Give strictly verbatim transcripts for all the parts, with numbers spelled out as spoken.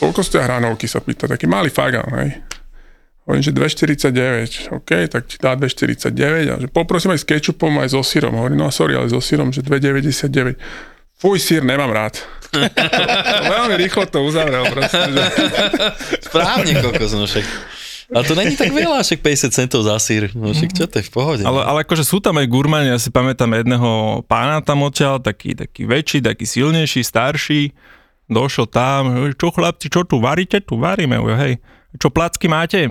Koľko ste hranolky, sa pýta, taký malý fagán, hej. Hovorím, že dva štyridsaťdeväť, OK, tak ti dá dva štyridsaťdeväť a že poprosím aj s kečupom, aj so sírom. Hovorím, no sorry, ale so sírom, že dva deväťdesiatdeväť. Fuj, sír, nemám rád. Veľmi rýchlo to uzavrel, proste. Že... Správne, koľko som však. A to není tak veľa, však päťdesiat centov za sír. No však čo, to je v pohode. Ale, ale akože sú tam aj gurmáni, ja si pamätám jedného pána tam odtiaľ, taký, taký väčší, taký silnejší, starší. Došiel tam, čo chlapci, čo tu varíte? Tu varíme, hej. Čo placky máte?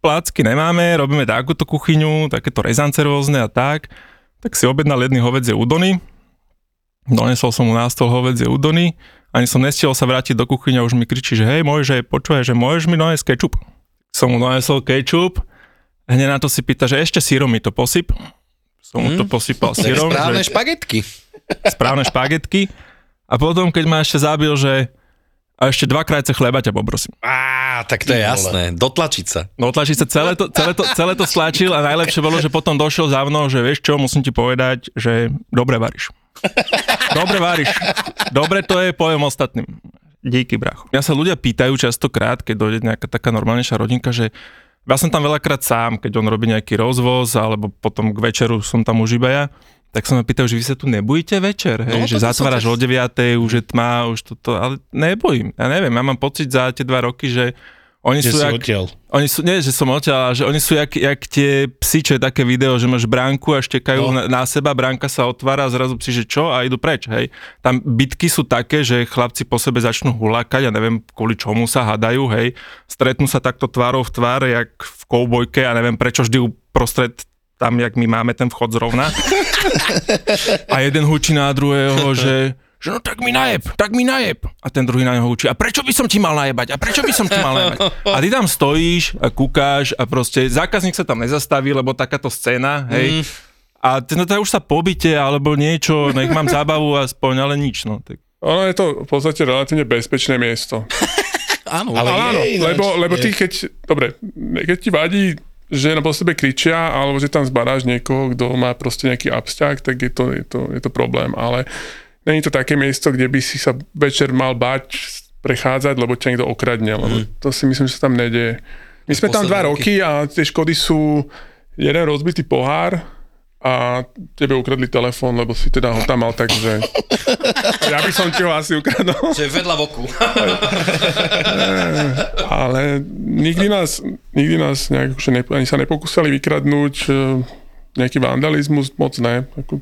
Placky nemáme, robíme takúto kuchyňu, takéto rezance rôzne a tak. Tak si objednal jedny hovädzie udony, donesol som mu na stôl hovädzie udony, ani som nestihol sa vrátiť do kuchyne a už mi kričí, že hej, môžeš, počúvaj, že môžeš mi doniesť kečup. Som mu donesol kečup, hneď na to si pýta, že ešte sírom mi to posyp. Som mu to posypal hmm. sírom. Správne že... špagetky. Správne špagetky. A potom, keď ma ešte zabil, že a ešte dva krajce chleba ťa poprosím. Á, tak to je jasné. Dotlačiť sa. Dotlačiť sa. Celé to, celé, to, celé to stlačil a najlepšie bolo, že potom došiel za mnou, že vieš čo, musím ti povedať, že dobre varíš. Dobre varíš. Dobre to je, poviem ostatným. Díky, bracho. Ja sa ľudia pýtajú častokrát, keď dojde nejaká taká normálnejšia rodinka, že ja som tam veľakrát sám, keď on robí nejaký rozvoz, alebo potom k večeru som tam už iba ja. Tak som ma pýtal, že vy sa tu nebojíte večer, hej? No, že zatváraš o deviatej, už je tma, už toto, ale nebojím. Ja neviem, ja mám pocit za tie dva roky, že oni že sú jak... Oni sú, nie, že som odtiaľ, ale že oni sú jak, jak tie psi, čo je také video, že máš bránku a štekajú no. na, na seba, bránka sa otvára a zrazu psi, že čo a idú preč, hej. Tam bitky sú také, že chlapci po sebe začnú hulákať, ja neviem, kvôli čomu sa hadajú, hej. Stretnú sa takto tvárou v tvár, jak v koubojke, ja neviem, prečo vždy uprostred tam, jak my máme ten vchod zrovna. A jeden hučí na druhého, že, že no tak mi najeb, tak mi najeb. A ten druhý na neho hučí, a prečo by som ti mal najebať? A prečo by som ti mal najebať? A ty tam stojíš a kúkáš a proste zákazník sa tam nezastaví, lebo takáto scéna, hej. Mm. A teda už sa pobite alebo niečo, nech mám zábavu aspoň, ale nič, no. Tak. Ono je to v podstate relatívne bezpečné miesto. Áno. Ale, ale áno, je, lebo, lebo ty keď, dobre, keď ti vadí, že na po sebe kričia, alebo že tam zbadáš niekoho, kto má proste nejaký absťah, tak je to, je to, je to problém. Ale není to také miesto, kde by si sa večer mal bať prechádzať, lebo ťa niekto okradne, lebo mm. to si myslím, že sa tam nedieje. My sme tam dva roky a tie škody sú jeden rozbitý pohár a tebe ukradli telefón, lebo si teda ho tam mal, takže ja by som ti ho asi ukradol. Že vedľa voku. Ale nikdy nás, nikdy nás nejak, že ne, ani sa nepokúsali vykradnúť, nejaký vandalizmus, moc ne. Ako,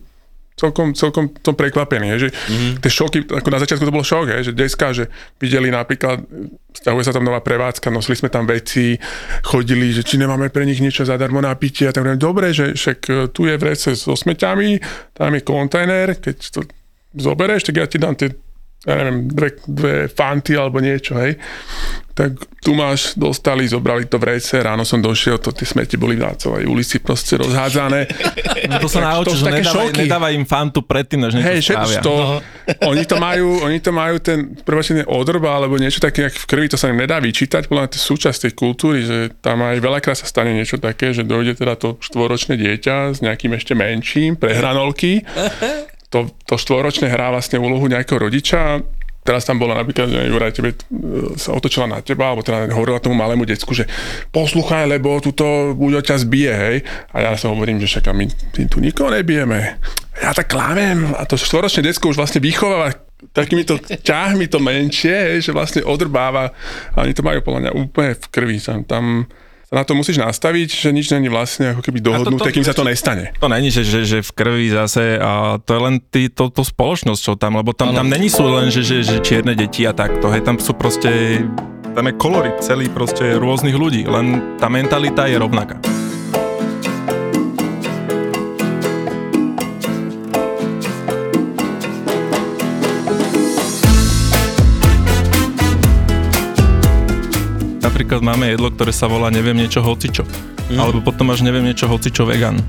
celkom, celkom som prekvapený, je, že mm-hmm. tie šoky, ako na začiatku to bol šok, je, že deska, že videli napríklad, sťahuje sa tam nová prevádzka, nosili sme tam veci, chodili, že či nemáme pre nich niečo zadarmo na pitie a tak dobre, že však tu je vrece so smeťami, tam je kontajner, keď to zobereš, tak ja ti dám tie ja neviem, dve, dve fanty alebo niečo, hej. Tak tu máš, dostali, zobrali to vrece, ráno som došiel, to tie smeti boli na celej ulici proste rozhádzané. No to sa naučil, že nedávaj, nedávaj im fantu predtým, než niečo správia. Hej, to, no. oni, to majú, oni to majú ten prváčne odrba, alebo niečo také v krvi, to sa im nedá vyčítať, podľa mňa to je súčasť tej kultúry, že tam aj veľakrát sa stane niečo také, že dojde teda to štvoročné dieťa s nejakým ešte menším, prehranolky. To, to štvoročne hrá vlastne úlohu nejakého rodiča. Teraz tam bola napríklad, že Juraj tebe sa otočila na teba, alebo teda hovorila tomu malému decku, že poslúchaj, lebo tuto buď ťa zbije, hej. A ja sa hovorím, že však my tu nikoho nebijeme. Ja tak klamem. A to štvoročné decko už vlastne vychováva takýmito ťahmi to menšie, hej, že vlastne odrbáva. A oni to majú podľa mňa úplne v krvi. Tam... tam na to musíš nastaviť, že nič není vlastne ako keby dohodnuté, kým sa to nestane. To není, že, že, že v krvi zase a to je len tý, to, to spoločnosť, čo tam, lebo tam, tam není sú len, že, že, že čierne deti a takto, hej, tam sú proste, tam je kolorit celý proste rôznych ľudí, len tá mentalita je rovnaká. napríklad máme jedlo, ktoré sa volá neviem niečo hocičo. Mm. Alebo potom máš neviem niečo hocičo vegan.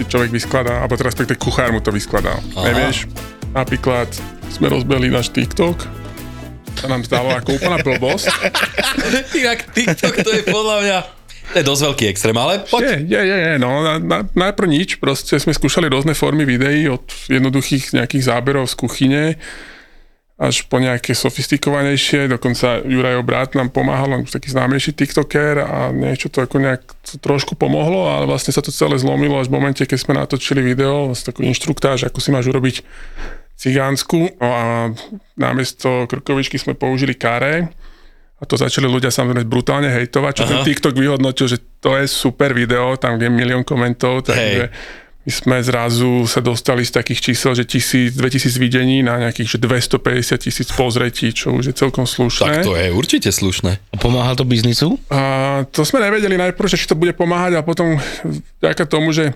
Človek vyskladá, alebo teraz respektive kuchár mu to vyskladá. Aha. Nevieš, napríklad sme rozbehli náš TikTok, to nám stálo ako úplná blbosť. Inak TikTok to je podľa mňa, to je dosť veľký extrém, ale poď. Je, je, je, no, na, na, najprv nič, proste sme skúšali rôzne formy videí, od jednoduchých nejakých záberov z kuchyne, až po nejaké sofistikovanejšie, dokonca Jurajov brat nám pomáhal, on taký známejší TikToker a niečo to ako nejak trošku pomohlo, ale vlastne sa to celé zlomilo až v momente, keď sme natočili video, vlastne takú inštruktáž, ako si máš urobiť cigánsku, no a namiesto krkovičky sme použili kare a to začali ľudia samozrejme brutálne hejtovať, čo Aha. ten TikTok vyhodnotil, že to je super video, tam je milión komentov, takže... Hey. My sme zrazu sa dostali z takých čísel, že tisíc, dvetisíc videní na nejakých, že dvestopäťdesiat tisíc pozretí, čo už je celkom slušné. Tak to je určite slušné. Pomáha to biznisu? A to sme nevedeli najprv, že či to bude pomáhať a potom vďaka tomu, že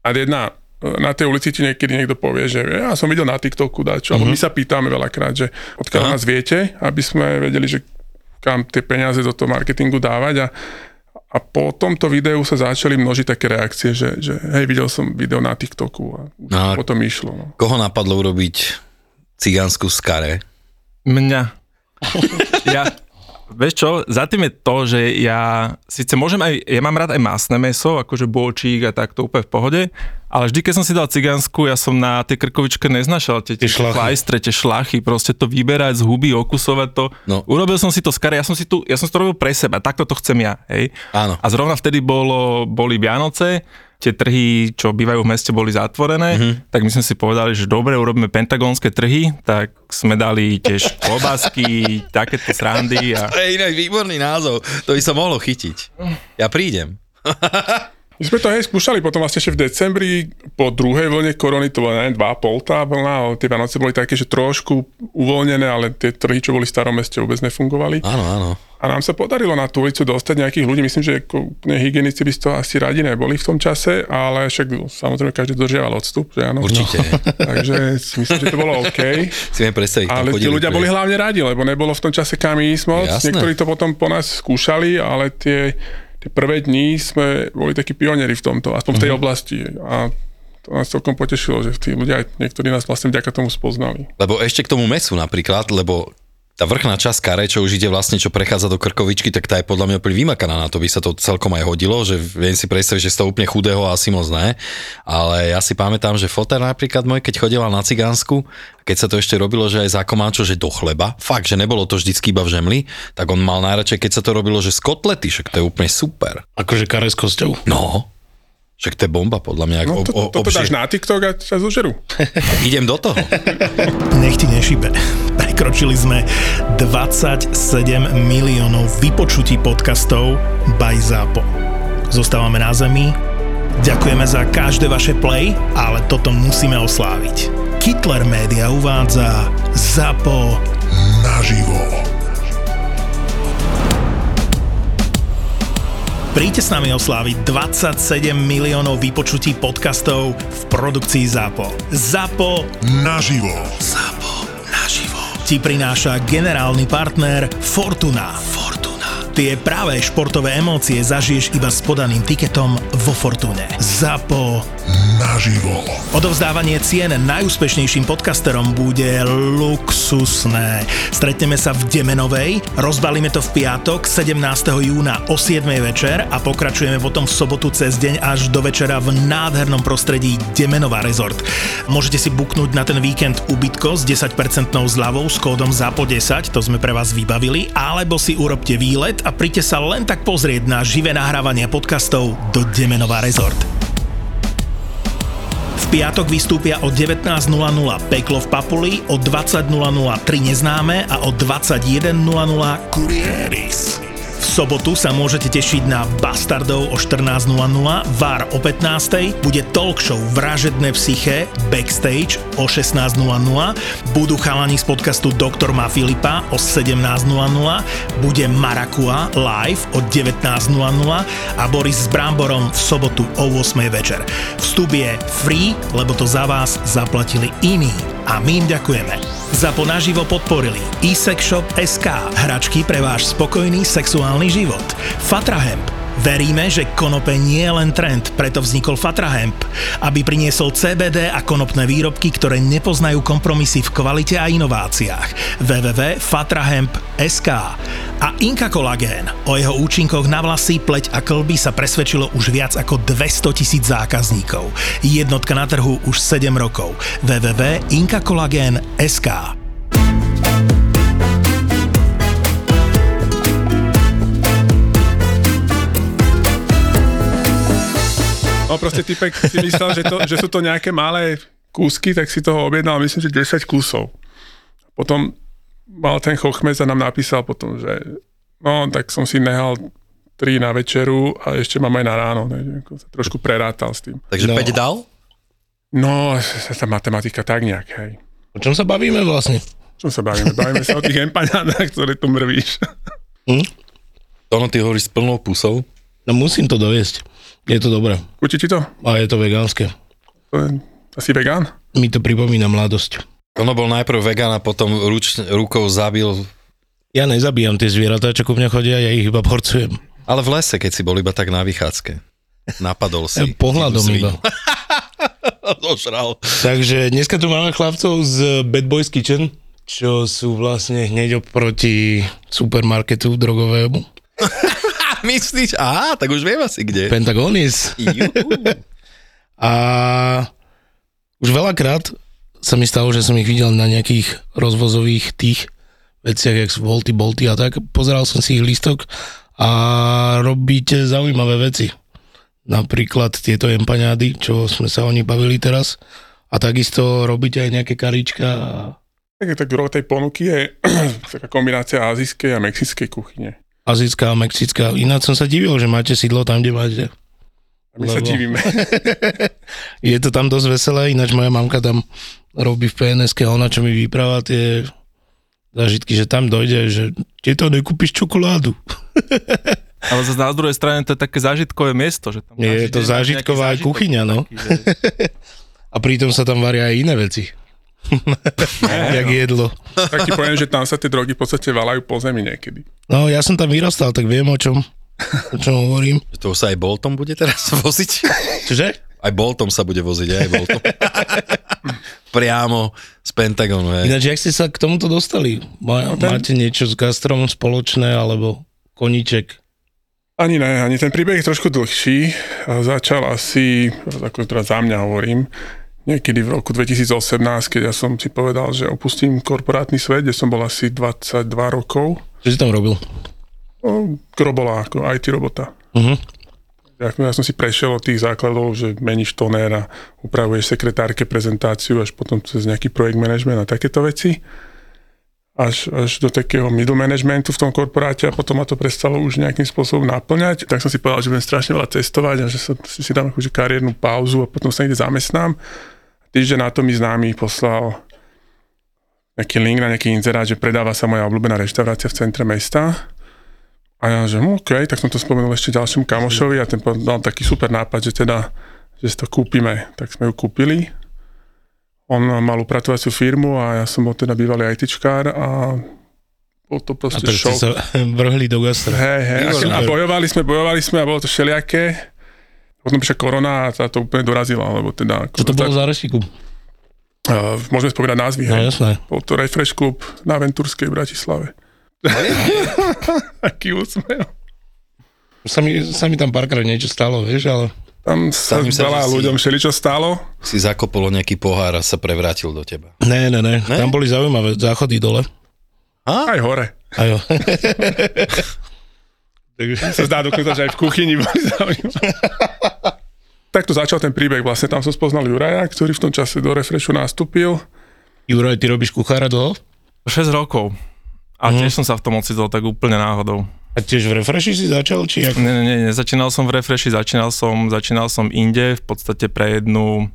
a jedna, na tej ulici ti niekedy niekto povie, že ja som videl na TikToku dačo, uh-huh. alebo my sa pýtame veľakrát, že odkiaľ nás viete, aby sme vedeli, že kam tie peniaze do toho marketingu dávať a A po tomto videu sa začali množiť také reakcie, že, že hej, videl som video na TikToku a už no, potom išlo. No. Koho napadlo urobiť cigánsku skare? Mňa. Ja, vieš čo, za tým je to, že ja síce môžem aj, ja mám rád aj masné mäso, akože bôčik a tak, to úplne v pohode, ale vždy, keď som si dal cigánsku, ja som na tej krkovičke neznašal tie šlajstre, tie šlachy, proste to vyberať z huby, okusovať to. No. Urobil som si to skare, ja som si tu, ja som to robil pre seba, takto to chcem ja, hej. Áno. A zrovna vtedy bolo, boli Vianoce, tie trhy, čo bývajú v meste, boli zatvorené, mm-hmm. tak my sme si povedali, že dobre, urobíme pentagonské trhy, tak sme dali tiež klobásky, takéto srandy. A... To je inak výborný názov, to by sa mohlo chytiť. Ja prídem. My sme to aj skúšali, potom vlastne ešte v decembri, po druhej vlne korony, to bolo neviem, dva a pol tá vlna, ale tie Vianoce boli také, že trošku uvoľnené, ale tie trhy, čo boli v starom meste, vôbec nefungovali. Áno, áno. A nám sa podarilo na tú ulicu dostať nejakých ľudí, myslím, že hygienici by z toho asi radi neboli v tom čase, ale však samozrejme každý dodržiaval odstup, že áno. Určite. No. Takže myslím, že to bolo OK. Si predstaviť. Ale tí ľudia boli hlavne radi, lebo nebolo v tom čase kam ísť moc. Jasné. Niektorí to potom po nás skúšali, ale tie, tie prvé dni sme boli takí pionieri v tomto, aspoň mm-hmm. v tej oblasti. A to nás celkom potešilo, že tí ľudia, niektorí nás vlastne vďaka tomu spoznali. Lebo ešte k tomu mesu napríklad, lebo tá vrchná časť kare, čo už ide vlastne, čo prechádza do krkovičky, tak tá je podľa mňa úplne vymakaná, na to by sa to celkom aj hodilo, že viem si predstaviť, že z toho úplne chudého asi moc ne, ale ja si pamätám, že foter napríklad môj, keď chodila na cigánsku, keď sa to ešte robilo, že aj za komáčo, že do chleba, fakt, že nebolo to vždycky iba v žemli, tak on mal najradšej, keď sa to robilo, že z kotlety, však to je úplne super. Akože kare s kosťou. No. Však to je bomba, podľa mňa. No, to, to, to, to dáš na TikTok a sa zožerú. Idem do toho. Nech ti nešíbe. Prekročili sme dvadsaťsedem miliónov vypočutí podcastov by Zapo. Zostávame na zemi. Ďakujeme za každé vaše play, ale toto musíme osláviť. Hitler Media uvádza Zapo naživo. Príďte s nami osláviť dvadsaťsedem miliónov vypočutí podcastov v produkcii Zapo. Zapo naživo. Zapo naživo. Ti prináša generálny partner Fortuna. Fortuna. Tie práve športové emócie zažiješ iba s podaným tiketom vo Fortune. Zapo naživo. Odovzdávanie cien najúspešnejším podcasterom bude luxusné. Stretneme sa v Demänovej, rozbalíme to v piatok sedemnásteho júna o siedmej večer a pokračujeme potom v sobotu cez deň až do večera v nádhernom prostredí Demänová Resort. Môžete si buknúť na ten víkend ubytko s desať percent zľavou s kódom zapo desať, to sme pre vás vybavili, alebo si urobte výlet a príďte sa len tak pozrieť na živé nahrávanie podcastov do Demänová Resort. V piatok vystúpia o devätnásť nula nula Peklo v Papuli, o dvadsať nula nula Tri neznáme a o dvadsaťjeden nula nula Kurieris. V sobotu sa môžete tešiť na Bastardov o štrnásť nula nula, Var o pätnástej, bude talkshow Vražedné psyché, Backstage o šestnásť nula nula, budú chalani z podcastu Doktor má Filipa o sedemnásť nula nula, bude Marakua live o devätnásť nula nula a Boris s Bramborom v sobotu o ôsmej večer. Vstup je free, lebo to za vás zaplatili iní a my im ďakujeme. Zapo naživo podporili E-Sex Shop es ká, hračky pre váš spokojný sexuálny život. Fatra Hemp. Veríme, že konope nie je len trend, preto vznikol Fatra Hemp, aby priniesol cé bé dé a konopné výrobky, ktoré nepoznajú kompromisy v kvalite a inováciách. w w w bodka fatra hemp bodka es ká. A Inka Kolagén. O jeho účinkoch na vlasy, pleť a klby sa presvedčilo už viac ako dvestotisíc zákazníkov. Jednotka na trhu už sedem rokov. w w w bodka inka kolagén bodka es ká. No proste typek si myslel, že, to, že sú to nejaké malé kúsky, tak si toho objednal, myslím, že desať kusov. Potom mal ten chochmec a nám napísal potom, že no, tak som si nehal tri na večeru a ešte mám aj na ráno. Ne, sa trošku prerátal s tým. Takže no. päť dal? No, tá matematika tak nejak, hej. O čom sa bavíme vlastne? O čom sa bavíme? Bavíme sa o tých empaňádach, ktoré tu mrvíš. Hm? Ono, ty hovoríš s plnou pusou? No musím to doviesť. Je to dobré. Chutí ti to? A je to vegánske. Asi vegán? Mi to pripomína mladosť. Ono bol najprv vegán a potom ruč, rukou zabil. Ja nezabíjam tie zvieratá, čo ku mne chodia, ja ich iba porcujem. Ale v lese, keď si bol iba tak na vychádzke. Napadol si. Ja pohľadom iba. Dožral. Takže dneska tu máme chlapcov z Bad Boys Kitchen, čo sú vlastne hneď oproti supermarketu drogovému. Myslíš? Aha, tak už viem asi kde. Pentagonis. A už veľakrát sa mi stalo, že som ich videl na nejakých rozvozových tých veciach, jak sú Volty, Bolty a tak. Pozeral som si ich lístok a robíte zaujímavé veci. Napríklad tieto empaňády, čo sme sa o nich bavili teraz. A takisto robíte aj nejaké karička. Tak, tak druhá tej ponuky je taká kombinácia azijskej a mexickej kuchyne. Azijská a mexická. Ináč som sa divil, že máte sídlo tam, kde máte. My Lebo... sa divíme. Je to tam dosť veselé, ináč moja mamka tam robí v pé en eske a ona čo mi vypráva tie zážitky, že tam dojde, že tieto nekúpiš čokoládu. Ale zase na druhej strane to je také zážitkové miesto. Že tam je to zážitková aj kuchyňa, no. Nejaký, že... A pritom sa tam varia aj iné veci. Jak jedlo. Tak ti poviem, že tam sa tie drogy v podstate valajú po zemi niekedy. No, ja som tam vyrastal, tak viem o čom, o čom hovorím. To sa aj Boltom bude teraz voziť? Čože? Aj Boltom sa bude voziť, aj Boltom. Priamo z Pentagonu. Hej. Ináč, jak ste sa k tomuto dostali? Má, no ten... Máte niečo s gastrom spoločné, alebo koníček? Ani ne, ani ten príbeh je trošku dlhší. Začal asi, ako teda za mňa hovorím, niekedy v roku dvetisícosemnásť, keď ja som si povedal, že opustím korporátny svet, kde som bol asi dvadsaťdva rokov. Čo si tam robil? No, grobola, ako í té robota. Uh-huh. Ja, ja som si prešiel od tých základov, že meníš tonér a upravuješ sekretárke prezentáciu, až potom cez nejaký projekt management a takéto veci. Až, až do takého middle managementu v tom korporáte a potom ma to prestalo už nejakým spôsobom naplňať. Tak som si povedal, že budem strašne veľa cestovať a že sa, si dám akože kariérnu pauzu a potom sa niekde zamestnám. Týždeň na to mi známy poslal nejaký link na nejaký inzerát, že predáva sa moja obľúbená reštaurácia v centre mesta. A ja, že OK, tak som to spomenul ešte ďalšiemu kamošovi a ten dal taký super nápad, že teda, že si to kúpime. Tak sme ju kúpili. On mal upratovaciu firmu a ja som bol teda bývalý í téčkár a bol to proste šok. A sa vrhli do gastra. Hej, hej. A bojovali sme, bojovali sme a bolo to všelijaké. Potom prišla korona a tá to úplne dorazila, lebo teda... Čo to bolo za reštiku? Uh, môžeme spovedať názvy, hej. No, jasné. Bol to Refresh Club na Venturskej v Bratislave. Aký úsmev. Sa mi, sa mi tam párkrát niečo stalo, vieš, ale... Tam sa veľa ľuďom všeličo stalo. Si zakopolo nejaký pohár a sa prevrátil do teba. Ne, ne, ne. ne? Tam boli zaujímavé záchody dole. A? Aj hore. Aj ho. Takže sa zdá dokonca, že aj v kuchyni boli zaujímavé. Takto začal ten príbeh, vlastne tam som spoznal Juraja, ktorý v tom čase do Refreshu nastúpil. Juraj, ty robíš kuchára dlho? šesť rokov. A mm. tiež som sa v tom ocitol tak úplne náhodou. A tiež v Refreshi si začal, či ako? Nie, nie, nie, začínal som v Refreshi, začínal som, začínal som inde, v podstate pre jednu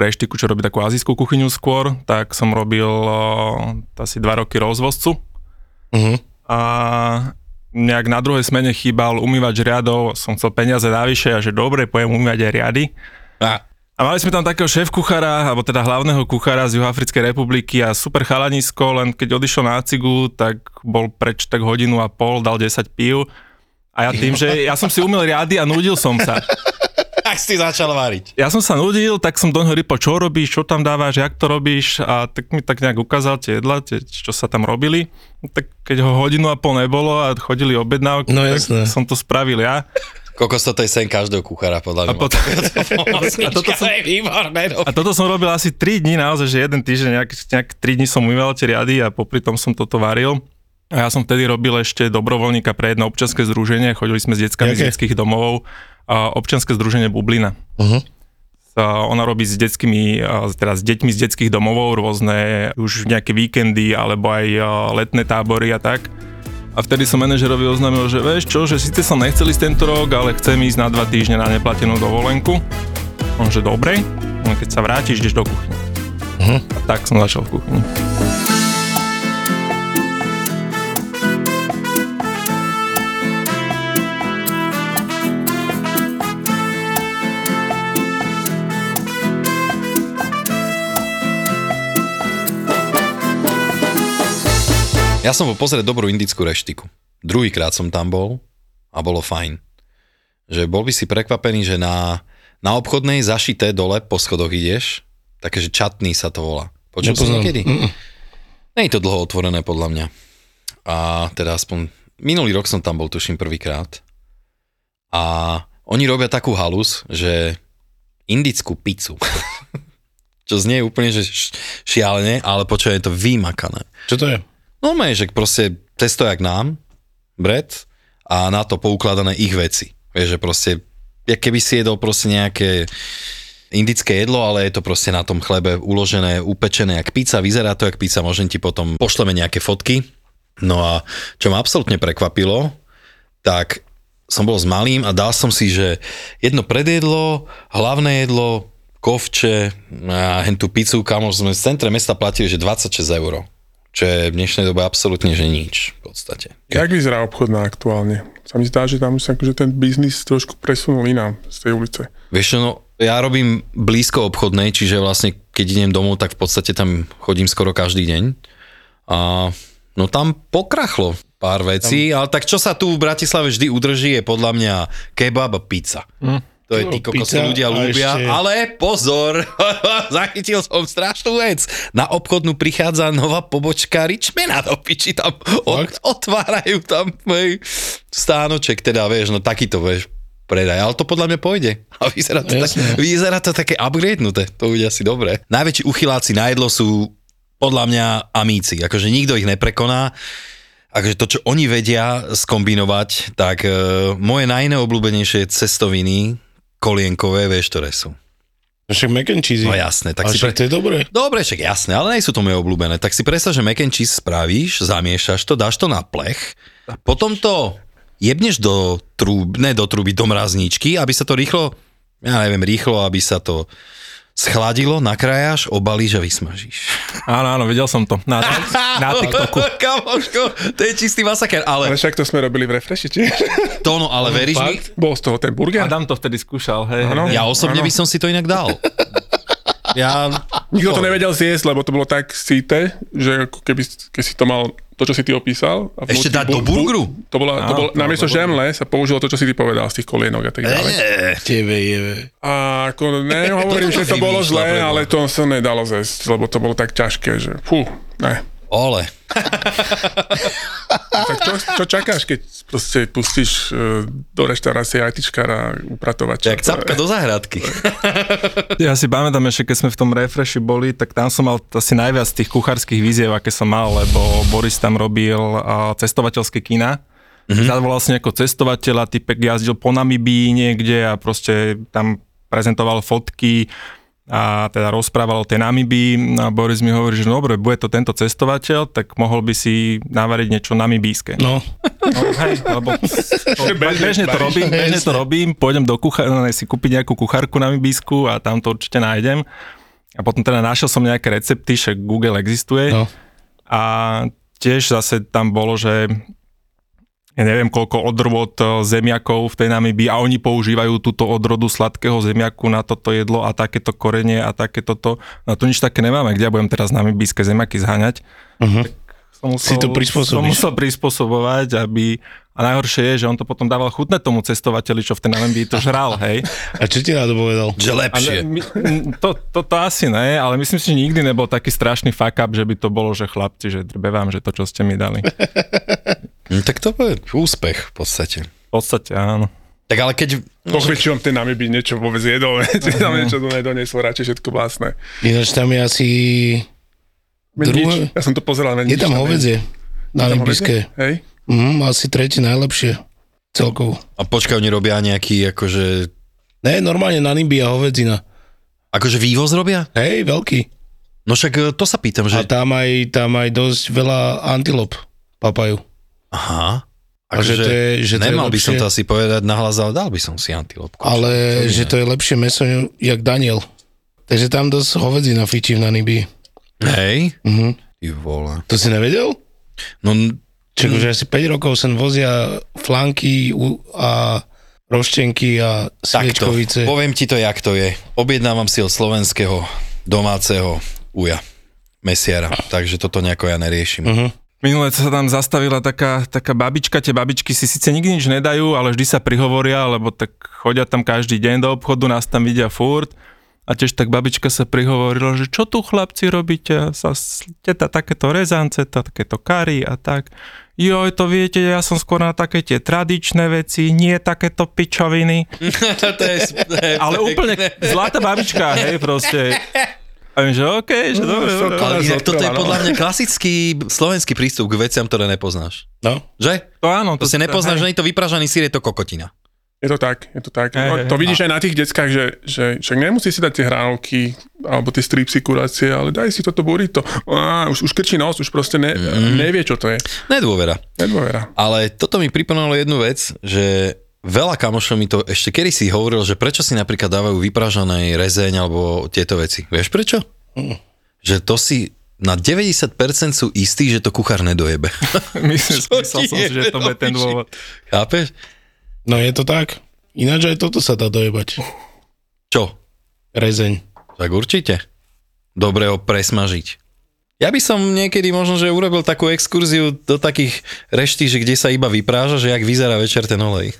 reštiku, čo robí takú azijskú kuchyňu skôr, tak som robil uh, asi dva roky rozvozcu. Uh-huh. A nejak na druhej smene chýbal umývač riadov, som chcel peniaze navyše a že dobre, pojem umývať aj riady. A. A mali sme tam takého šéf-kuchára, alebo teda hlavného kuchára z Juhoafrickej republiky a super chalanisko, len keď odišiel na cigu, tak bol preč tak hodinu a pol, dal desať pív a ja tým, že ja som si umyl riady a nudil som sa. Tak si začal variť. Ja som sa nudil, tak som doňho rýpal, čo robíš, čo tam dávaš, jak to robíš a tak mi tak nejak ukázal tie jedla, tie, čo sa tam robili. Tak keď ho hodinu a pol nebolo a chodili objednávky, no, tak som to spravil ja. Kokos, toto je sen každého kuchára, podľa mňa. A, potom, a, toto som, a toto som robil asi tri dni, naozaj, že jeden týždeň, nejak, nejak tri dni som umýval tie riady a popri tom som toto varil. A ja som vtedy robil ešte dobrovoľníka pre jedno občianske združenie, chodili sme s deckami okay. z detských domovov, a občianske združenie Bublina. Uh-huh. A ona robí s deckými, teda s deťmi z detských domovov rôzne, už nejaké víkendy, alebo aj letné tábory a tak. A vtedy som manažerovi oznámil, že vieš čo, že síce som nechcel ísť tento rok, ale chcem ísť na dva týždne na neplatenú dovolenku. On že dobre, keď sa vrátiš, ideš do kuchyne. Uh-huh. A tak som začal v kuchyni. Ja som bol pozrieť dobrú indickú reštiku. Druhýkrát som tam bol a bolo fajn. Že bol by si prekvapený, že na, na obchodnej zašité dole po schodoch ideš, takže čatný sa to volá. Počul som niekedy? Nie je to dlho otvorené podľa mňa. A teda aspoň minulý rok som tam bol, tuším, prvýkrát. A oni robia takú halus, že indickú pizzu... Čo znie úplne že šialne, ale počuj, je to vymakané. Čo to je? Normálne, že proste testo jak nám, bread, a na to poukladané ich veci. Vieš, že proste, jak keby si jedol proste nejaké indické jedlo, ale je to proste na tom chlebe uložené, upečené jak pizza, vyzerá to jak pizza, možno ti potom pošleme nejaké fotky. No a čo ma absolútne prekvapilo, tak som bol s malým a dal som si, že jedno predjedlo, hlavné jedlo, kovče a hen tú pizzu, kamož sme v centre mesta platili, že dvadsaťšesť eur. Čo je v dnešnej dobe absolútne, že nič v podstate. Jak vyzerá obchodná aktuálne? Sa mi zdá, že tam sa akože ten biznis trošku presunul inám z tej ulice. Vieš čo, no ja robím blízko obchodnej, čiže vlastne keď idem domov, tak v podstate tam chodím skoro každý deň. A no tam pokrachlo pár vecí, tam... ale tak čo sa tu v Bratislave vždy udrží je podľa mňa kebab a pizza. Hm. To je ty kokos, ľudia ľúbia, ešte... ale pozor, zachytil som strašnú vec. Na obchodnú prichádza nová pobočka Richmana do piči, tam Fakt? Otvárajú tam hej, stánoček, teda vieš, no takýto vieš, predaj, ale to podľa mňa pôjde. A vyzerá to, tak, vyzerá to také upgradenuté, to bude asi dobre. Najväčší uchyláci na jedlo sú podľa mňa amíci, akože nikto ich neprekoná. Akože to, čo oni vedia skombinovať, tak e, moje najneobľúbenejšie cestoviny, kolienkové, vieš, ktoré sú. Však mac and cheese. No jasné. Tak si však pre... to je dobré. Dobre, však jasné, ale nie sú to moje obľúbené. Tak si predstav, že mac and cheese spravíš, zamiešaš to, dáš to na plech, potom to jebneš do trúb, ne do trúby, do mrazničky, aby sa to rýchlo, ja neviem, rýchlo, aby sa to schladilo, nakrájaš, obalíš a vysmažíš. Áno, áno, videl som to. Na, na TikToku. Kamoško, to je čistý masaker, ale... Ale však to sme robili v Refreshi, či? To no, ale no, veríš fakt? Mi? Bol z toho ten burger. Adam to vtedy skúšal, hej. Ano, ja osobne ano. By som si to inak dal. Ja... Nikto to nevedel zjesť, lebo to bolo tak síte, že keby keď si to mal... To, čo si ty opísal. A ešte dať bol, do burgeru? To bolo, to bolo, namiesto žemle sa použilo to, čo si ty povedal z tých kolienok a tak ďalej. Eee, tebe jebe. A ako, ne, hovorím, to že to bolo zlé, prebo. Ale to sa nedalo zjesť, lebo to bolo tak ťažké, že fú, ne. Ole. Tak čo, čo čakáš, keď proste pustíš do reštaurácie ajtičkára upratovača? Jak capka do záhradky. Ja si pamätám ešte, keď sme v tom Refreshi boli, tak tam som mal asi najviac tých kuchárskych výziev, aké som mal, lebo Boris tam robil cestovateľské kina. Mm-hmm. Tam vlastne ako cestovateľa, typek jazdil po Namibii niekde a proste tam prezentoval fotky a teda rozprával o tej Namibii a Boris mi hovorí, že dobre, bude to tento cestovateľ, tak mohol by si navariť niečo namibíske. No. No hej, lebo to, bežne to robím, bežne to robím, pôjdem do kuchárne si kúpiť nejakú kuchárku namibísku a tam to určite nájdem. A potom teda našiel som nejaké recepty, však Google existuje. No. A tiež zase tam bolo, že ja neviem koľko odrôd zemiakov v tej Namibii a oni používajú túto odrodu sladkého zemiaku na toto jedlo a takéto korenie a takéto to. No tu nič také nemáme, kde ja budem teraz namibijské zemiaky zháňať. Uh-huh. Tak som musel, si to som musel prispôsobovať, aby... A najhoršie je, že on to potom dával chutné tomu cestovateľi, čo v tej Namibii to žral, hej. A čo ti na to povedal? Že lepšie. My, to, to, to asi ne, ale myslím si, že nikdy nebol taký strašný fuck up, že by to bolo, že chlapci, že drbe vám, že to, čo ste mi dali. Tak to je úspech v podstate. V podstate, áno. Tak ale keď... Pochvičujem, v tej Namibii niečo vôbec jedol, že tam niečo do nej donieslo, radšej všetko vlastné. Ináč tam je asi... Druhé... Ja som to pozeral, menič. Je tam hovedzie, namibiské. Hej. Mm, asi tretí najlepšie celkovo. A počkaj, oni robia nejaký akože... Ne, normálne Namibia hovedzina. Akože vývoz robia? Hej, veľký. No však to sa pýtam, že... A tam aj, tam aj dosť veľa antilop papajú. Aha. Akože to je, že nemal to je by lepšie... som to asi povedať nahlas, ale dal by som si antilopku. Ale že to je lepšie meso, jak Daniel. Takže tam dosť hovedzina fičí v Namibii. Hej? Mhm. Ty vole. To si nevedel? No... Čiže už asi päť rokov sem vozia flanky a roštenky a sviečkovice. Takto, poviem ti to, jak to je. Objednávam si od slovenského domáceho uja, mesiara, takže toto nejako ja neriešim. Uh-huh. Minule sa tam zastavila taká, taká babička, tie babičky si síce nikdy nič nedajú, ale vždy sa prihovoria, lebo tak chodia tam každý deň do obchodu, nás tam vidia furt. A tiež tak babička sa prihovorila, že čo tu chlapci robíte, sa teta takéto rezance, takéto kari a tak. Joj, to viete, ja som skôr na také tie tradičné veci, nie takéto pičoviny. To je, to je ale pekné. Úplne zlatá babička, hej, proste. A viem, že okej, okay, že no, dobre. dobre. Ale inak toto je podľa mňa klasický slovenský prístup k veciam, ktoré nepoznáš. No. Že? To áno. To, to si nepoznáš, hej. Že nie to vypražaný sír, je to kokotina. Je to tak, je to tak. No, to vidíš aj na tých deckách, že, že však nemusí si dať tie hranolky, alebo tie stripsy kurácie, ale daj si toto burrito. Á, už, už krčí nos, už proste ne, mm. nevie, čo to je. Nedôvera. Nedôvera. Ale toto mi pripomenulo jednu vec, že veľa kamošov mi to ešte kedysi hovoril, že prečo si napríklad dávajú vypražané rezeň alebo tieto veci. Vieš prečo? Mm. Že to si... Na deväťdesiat percent sú istí, že to kuchár nedojebe. Myslel som si, že to bude ten dôvod. Chápeš? No je to tak. Ináč aj toto sa dá dojebať. Čo? Rezeň. Tak určite. Dobre ho presmažiť. Ja by som niekedy možno, že urobil takú exkurziu do takých reští, že kde sa iba vypráža, že jak vyzerá večer ten olej.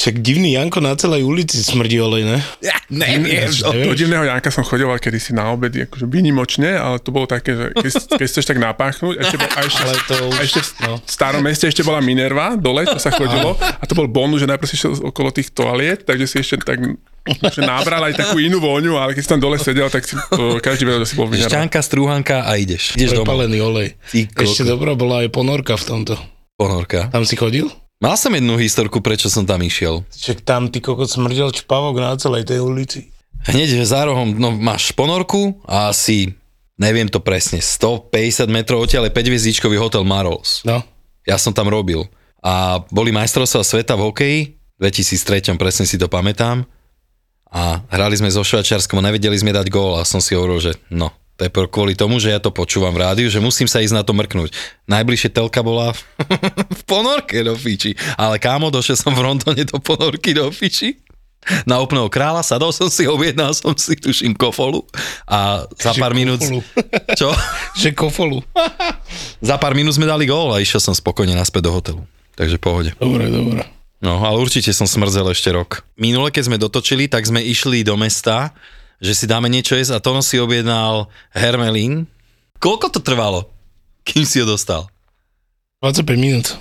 Však divný Janko na celej ulici smrdí olej, ne? Ja neviem. Ja, do divného Janka som chodoval kedysi na obedy, akože výnimočne, ale to bolo také, že keď, keď chceš tak napáchnúť, ešte, a ešte, ale to už, a ešte no. V starom meste ešte bola Minerva, dole, to sa chodilo, a to bol bonus, že najprv si šiel okolo tých toaliet, takže si ešte tak... Že nabral aj takú inú vôňu, ale keď si tam dole sedel, tak si to, každý vedel, že si bol vyňaral. Šťanka, strúhanka a ideš. Ideš doma. Prepálený olej. Ešte dobrá bola aj ponorka v tomto. Ponorka. Tam si chodil? Mal som jednu historku, prečo som tam išiel. Čiže tam ty kokot smrdel čpavok na celej tej ulici. Hneď za rohom, no máš ponorku a asi, neviem to presne, stopäťdesiat metrov odtiaľ je päťhviezdičkový hotel Marols. No. Ja som tam robil. A boli majstrovstvá sveta v hokeji, dvetisíctri, presne si to pamätám. A hrali sme so Švajčiarskom a nevedeli sme dať gól a som si hovoril, že no, to je kvôli tomu, že ja to počúvam v rádiu, že musím sa ísť na to mrknúť. Najbližšie telka bola v ponorke do fiči, ale kámo, došiel som v Rondone do ponorky do fiči. Na úplného kráľa, sadol som si, objednal som si, tuším, kofolu a za pár minút... Čo? Že kofolu. Za pár minút sme dali gól a išiel som spokojne naspäť do hotelu. Takže pohode. Dobre, dobre. No, ale určite som smrdzel ešte rok. Minule, keď sme dotočili, tak sme išli do mesta, že si dáme niečo jesť a Tono si objednal hermelín. Koľko to trvalo, kým si ho dostal? dvadsaťpäť minút.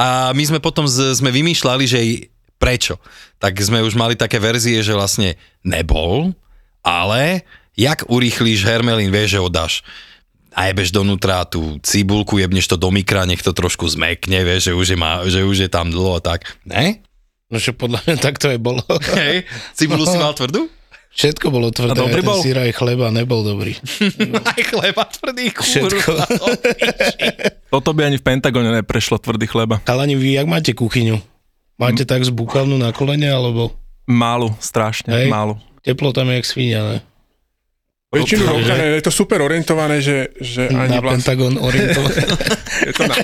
A my sme potom z, sme vymýšľali, že prečo. Tak sme už mali také verzie, že vlastne nebol, ale jak urýchliš hermelín, vieš, že ho dáš. A jebeš donútra tú cibulku, jebneš to do mikra, nech to trošku zmekne, vieš, že už je, má, že už je tam dlho a tak. Ne? No čo podľa mňa tak to aj bolo. Hej, cibulu si mal tvrdú? Všetko bolo tvrdé, aj ten sír, aj chleba nebol dobrý. Aj chleba tvrdý, kurva. Toto by ani v Pentagone neprešlo, tvrdý chleba. Kalani, vy jak máte kuchyňu? Máte M- tak zbúkavnú na kolene, alebo? Málo, strašne, hej, málo. Teplo tam je jak svinia, ne? Väčšinu rokané, je to super orientované, že, že ani na vlast... Pentagon orientované. Je to na...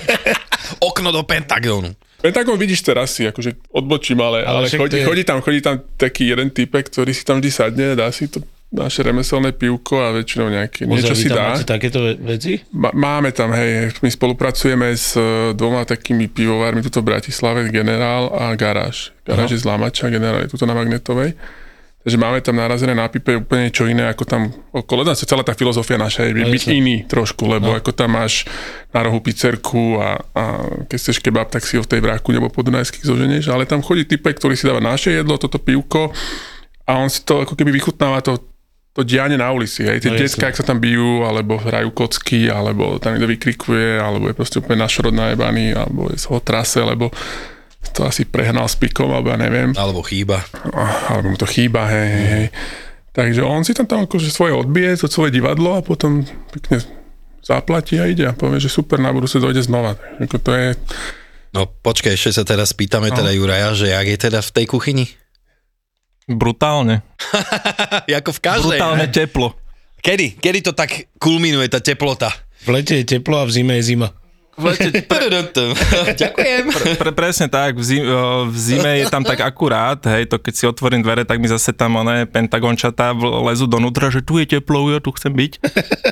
Okno do Pentagonu. Pentagon vidíš teraz si, akože odbočím, ale, ale, ale chodí, je... chodí tam, chodí tam taký jeden týpek, ktorý si tam vždy sadne, dá si to naše remeselné pivko a väčšinou nejaké Pozor, niečo si dá. Máte takéto veci? Máme tam, hej, my spolupracujeme s dvoma takými pivovármi tuto v Bratislave, Generál a Garáž. Garáž je z Lamača, Generál je tuto na Magnetovej. Takže máme tam narazené na pipe úplne niečo iné, ako tam okolo. Dá sa celá tá filozofia naša je byť iný trošku, lebo no. Ako tam máš na rohu pizzerku a, a keď chceš kebab, tak si ho v tej Vráku nebo po Dunajských zoženieš. Ale tam chodí typek, ktorý si dáva naše jedlo, toto pivko a on si to ako keby vychutnáva to, to dianie na ulici. Hej. Tie no, detská, ak sa tam bijú, alebo hrajú kocky, alebo tam niekto vykrikuje, alebo je proste úplne našrod najebaný, alebo je z ho trase, lebo to asi prehnal s pikom, alebo ja neviem. Alebo chýba. Alebo mu to chýba, hej, hej. Takže on si tam tam akože svoje odbije, to svoje divadlo a potom pekne zaplatí a ide a povie, že super, na budúce dojde znova. Ako to je... No počkaj, ešte sa teraz pýtame no. teda Juraja, že jak je teda v tej kuchyni? Brutálne. Jako v každej. Brutálne ne? Teplo. Kedy? Kedy to tak kulminuje, tá teplota? V lete je teplo a v zime je zima. Vlete, pre, ďakujem. Pre, pre, presne tak, v zime, v zime je tam tak akurát, hej, to keď si otvorím dvere, tak mi zase tam oné pentagončatá lezu donútra, že tu je teplo, ja tu chcem byť,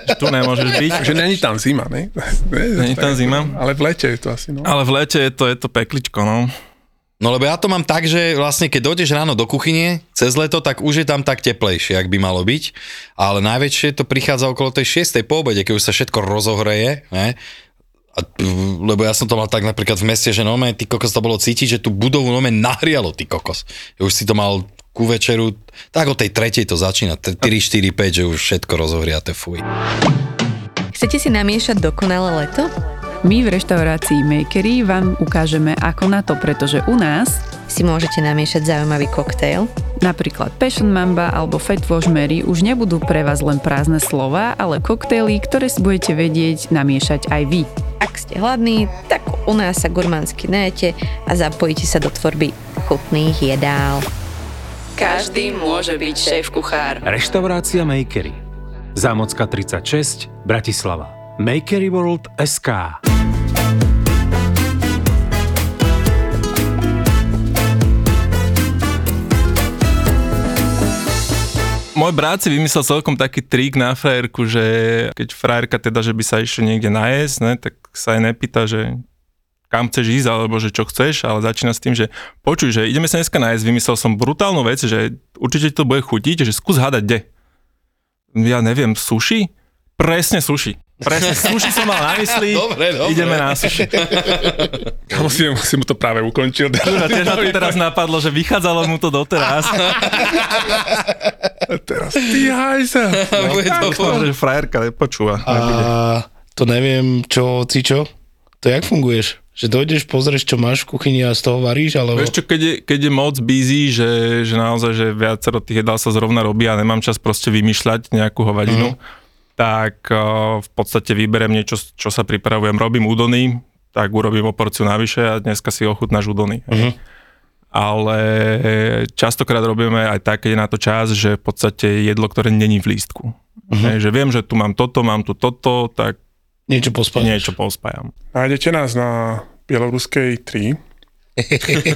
že tu nemôžeš byť. Že není tam zima, ne? Není tam zima. Ale v lete je to asi, no. Ale v lete je to, je to pekličko, no. No lebo ja to mám tak, že vlastne keď dojdeš ráno do kuchyne cez leto, tak už je tam tak teplejšie, ak by malo byť, ale najväčšie to prichádza okolo tej šiestej po obede, keď už sa všetko rozohreje, ne? A, lebo ja som to mal tak napríklad v meste, že nome, ty kokos to bolo cítiť, že tú budovu nome nahrialo, ty kokos. Už si to mal ku večeru, tak o tej tretej to začína, tri, štyri, päť, že už všetko rozohriate, fuj. Chcete si namiešať dokonalé leto? My v reštaurácii Makery vám ukážeme ako na to, pretože u nás si môžete namiešať zaujímavý koktail. Napríklad Passion Mamba alebo Fat Wash Mary už nebudú pre vás len prázdne slova, ale koktaily, ktoré si budete vedieť namiešať aj vy. Ak ste hladní, tak u nás sa gurmánsky najete a zapojíte sa do tvorby chutných jedál. Každý môže byť šéf-kuchár. Reštaurácia Makery. Zámocka tridsaťšesť, Bratislava. Makery World bodka es ká. Môj brat si vymyslel celkom taký trik na frajerku, že keď frajerka teda, že by sa išlo niekde najesť, ne, tak sa jej nepýta, že kam chceš ísť, alebo že čo chceš, ale začína s tým, že počuj, že ideme sa dneska najesť, vymyslel som brutálnu vec, že určite to bude chutiť, že skús hádať, kde. Ja neviem, sushi? Presne sushi. Presne, sushi som mal na mysli, dobre, dobre. Ideme na sushi. Kamo si, si mu to práve ukončil. Kúra, tiež na to teraz napadlo, že vychádzalo mu to doteraz. A teraz ty hajza. No, tak to, že frajerka nepočúva. A to neviem, čo, cičo, to jak funguješ? Že dojdeš, pozrieš, čo máš v kuchyni a z toho varíš, alebo... Vieš čo, keď je, keď je moc busy, že, že naozaj, že viacero tých jedál sa zrovna robí a nemám čas proste vymýšľať nejakú hovadinu, mm. tak uh, v podstate vyberiem niečo, čo sa pripravujem. Robím udony, tak urobím o porciu navyše a dneska si ochutnáš udony. Mm-hmm. Ale častokrát robíme aj tak, keď je na to čas, že v podstate jedlo, ktoré není v lístku. Mm-hmm. Že viem, že tu mám toto, mám tu toto, tak niečo pospájam. Niečo pospájam. Nájdete nás na Bieloruskej tri,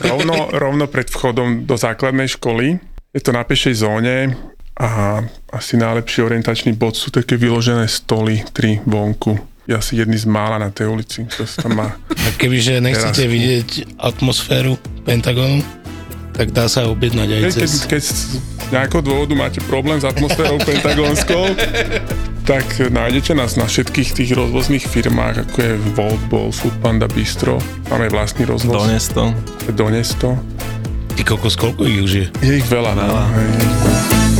rovno, rovno pred vchodom do základnej školy. Je to na pešej zóne. A asi najlepší orientačný bod sú také vyložené stoly, tri vonku. Ja si jedný z mála na tej ulici, čo sa tam má. A kebyže nechcete teraz vidieť atmosféru Pentagonu, tak dá sa objednať aj cez... Keď, keď z nejakého dôvodu máte problém s atmosférou pentagonskou, tak nájdete nás na všetkých tých rozvozných firmách, ako je Voltball, Foodpanda, Bistro. Máme vlastný rozvoz. Donesto. Donesto. Ty kokos, koľko ich už je? Je ich veľa. Veľa. No,